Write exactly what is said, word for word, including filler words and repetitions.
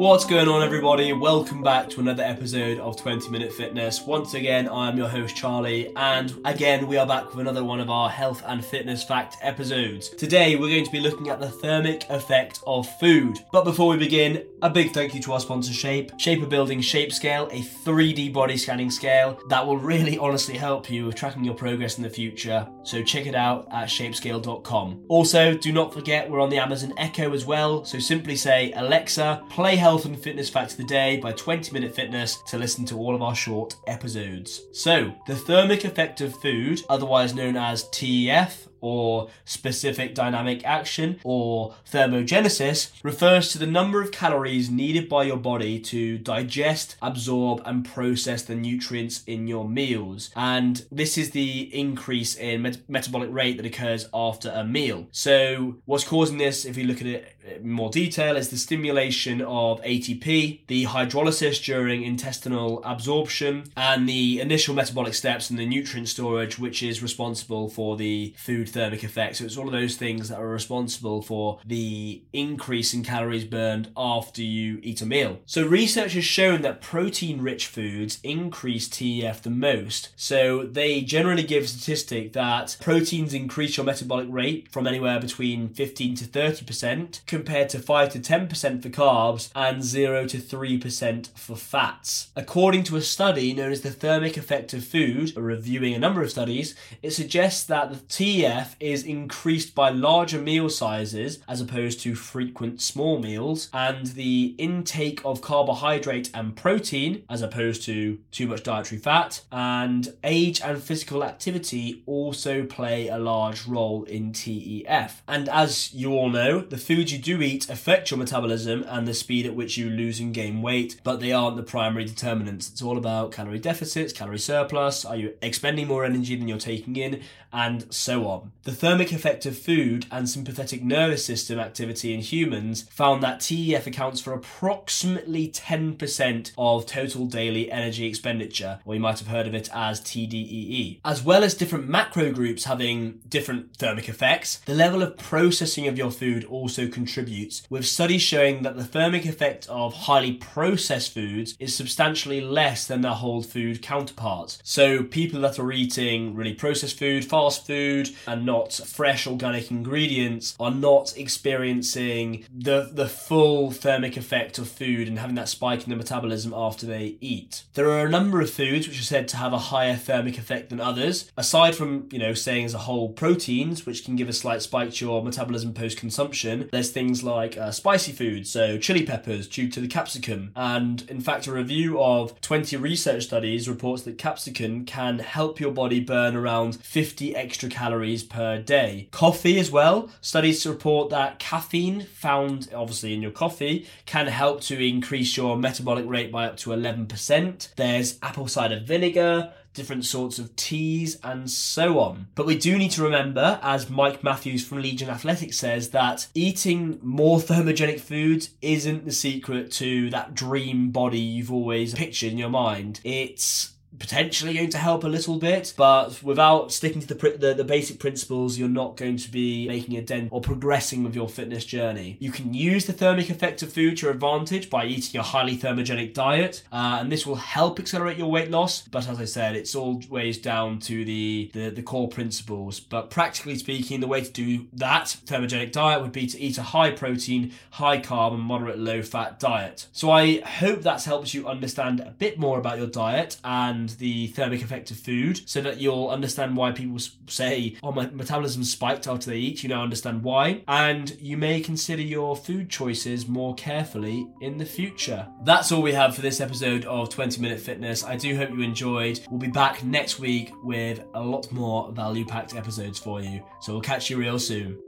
What's going on, everybody? Welcome back to another episode of twenty minute fitness. Once again, I am your host Charlie, and again we are back with another one of our health and fitness fact episodes. Today we're going to be looking at the thermic effect of food. But before we begin, a big thank you to our sponsor Shape. Shape are building ShapeScale, a three D body scanning scale that will really honestly help you with tracking your progress in the future. So check it out at shape scale dot com. Also, do not forget we're on the Amazon Echo as well, so simply say, Alexa, play health and fitness facts of the day by twenty minute fitness to listen to all of our short episodes. So, the thermic effect of food, otherwise known as T E F, or specific dynamic action, or thermogenesis, refers to the number of calories needed by your body to digest, absorb, and process the nutrients in your meals. And this is the increase in met- metabolic rate that occurs after a meal. So what's causing this, if you look at it in more detail, is the stimulation of A T P, the hydrolysis during intestinal absorption, and the initial metabolic steps and the nutrient storage, which is responsible for the food thermic effect. So it's all of those things that are responsible for the increase in calories burned after you eat a meal. So research has shown that protein-rich foods increase T E F the most. So they generally give a statistic that proteins increase your metabolic rate from anywhere between fifteen to thirty percent, compared to five to ten percent for carbs and zero to three percent for fats. According to a study known as the thermic effect of food, reviewing a number of studies, it suggests that the T E F is increased by larger meal sizes as opposed to frequent small meals, and the intake of carbohydrate and protein as opposed to too much dietary fat, and age and physical activity also play a large role in T E F. And as you all know, the foods you do eat affect your metabolism and the speed at which you lose and gain weight, but they aren't the primary determinants. It's all about calorie deficits, calorie surplus, are you expending more energy than you're taking in, and so on. The thermic effect of food and sympathetic nervous system activity in humans found that T E F accounts for approximately ten percent of total daily energy expenditure, or you might have heard of it as T D E E. As well as different macro groups having different thermic effects, the level of processing of your food also contributes, with studies showing that the thermic effect of highly processed foods is substantially less than their whole food counterparts. So people that are eating really processed food, fast food, and not fresh organic ingredients are not experiencing the the full thermic effect of food and having that spike in the metabolism after they eat. There are a number of foods which are said to have a higher thermic effect than others, aside from, you know, saying as a whole proteins, which can give a slight spike to your metabolism post-consumption. There's things like uh, spicy foods, so chili peppers due to the capsicum. And in fact, a review of twenty research studies reports that capsicum can help your body burn around fifty extra calories per day. Coffee as well. Studies report that caffeine found obviously in your coffee can help to increase your metabolic rate by up to eleven percent. There's apple cider vinegar, different sorts of teas, and so on. But we do need to remember, as Mike Matthews from Legion Athletics says, that eating more thermogenic foods isn't the secret to that dream body you've always pictured in your mind. It's potentially going to help a little bit, but without sticking to the, pr- the the basic principles, you're not going to be making a dent or progressing with your fitness journey. You can use the thermic effect of food to your advantage by eating a highly thermogenic diet, uh, and this will help accelerate your weight loss, but as I said, it's always down to the, the, the core principles. But practically speaking, the way to do that thermogenic diet would be to eat a high protein, high carb, and moderate low fat diet. So I hope that's helped you understand a bit more about your diet and and the thermic effect of food, so that you'll understand why people say, oh, my metabolism spiked after they eat. You now understand why, and you may consider your food choices more carefully in the future. That's all we have for this episode of twenty minute fitness. I do hope you enjoyed. We'll be back next week with a lot more value-packed episodes for you, so we'll catch you real soon.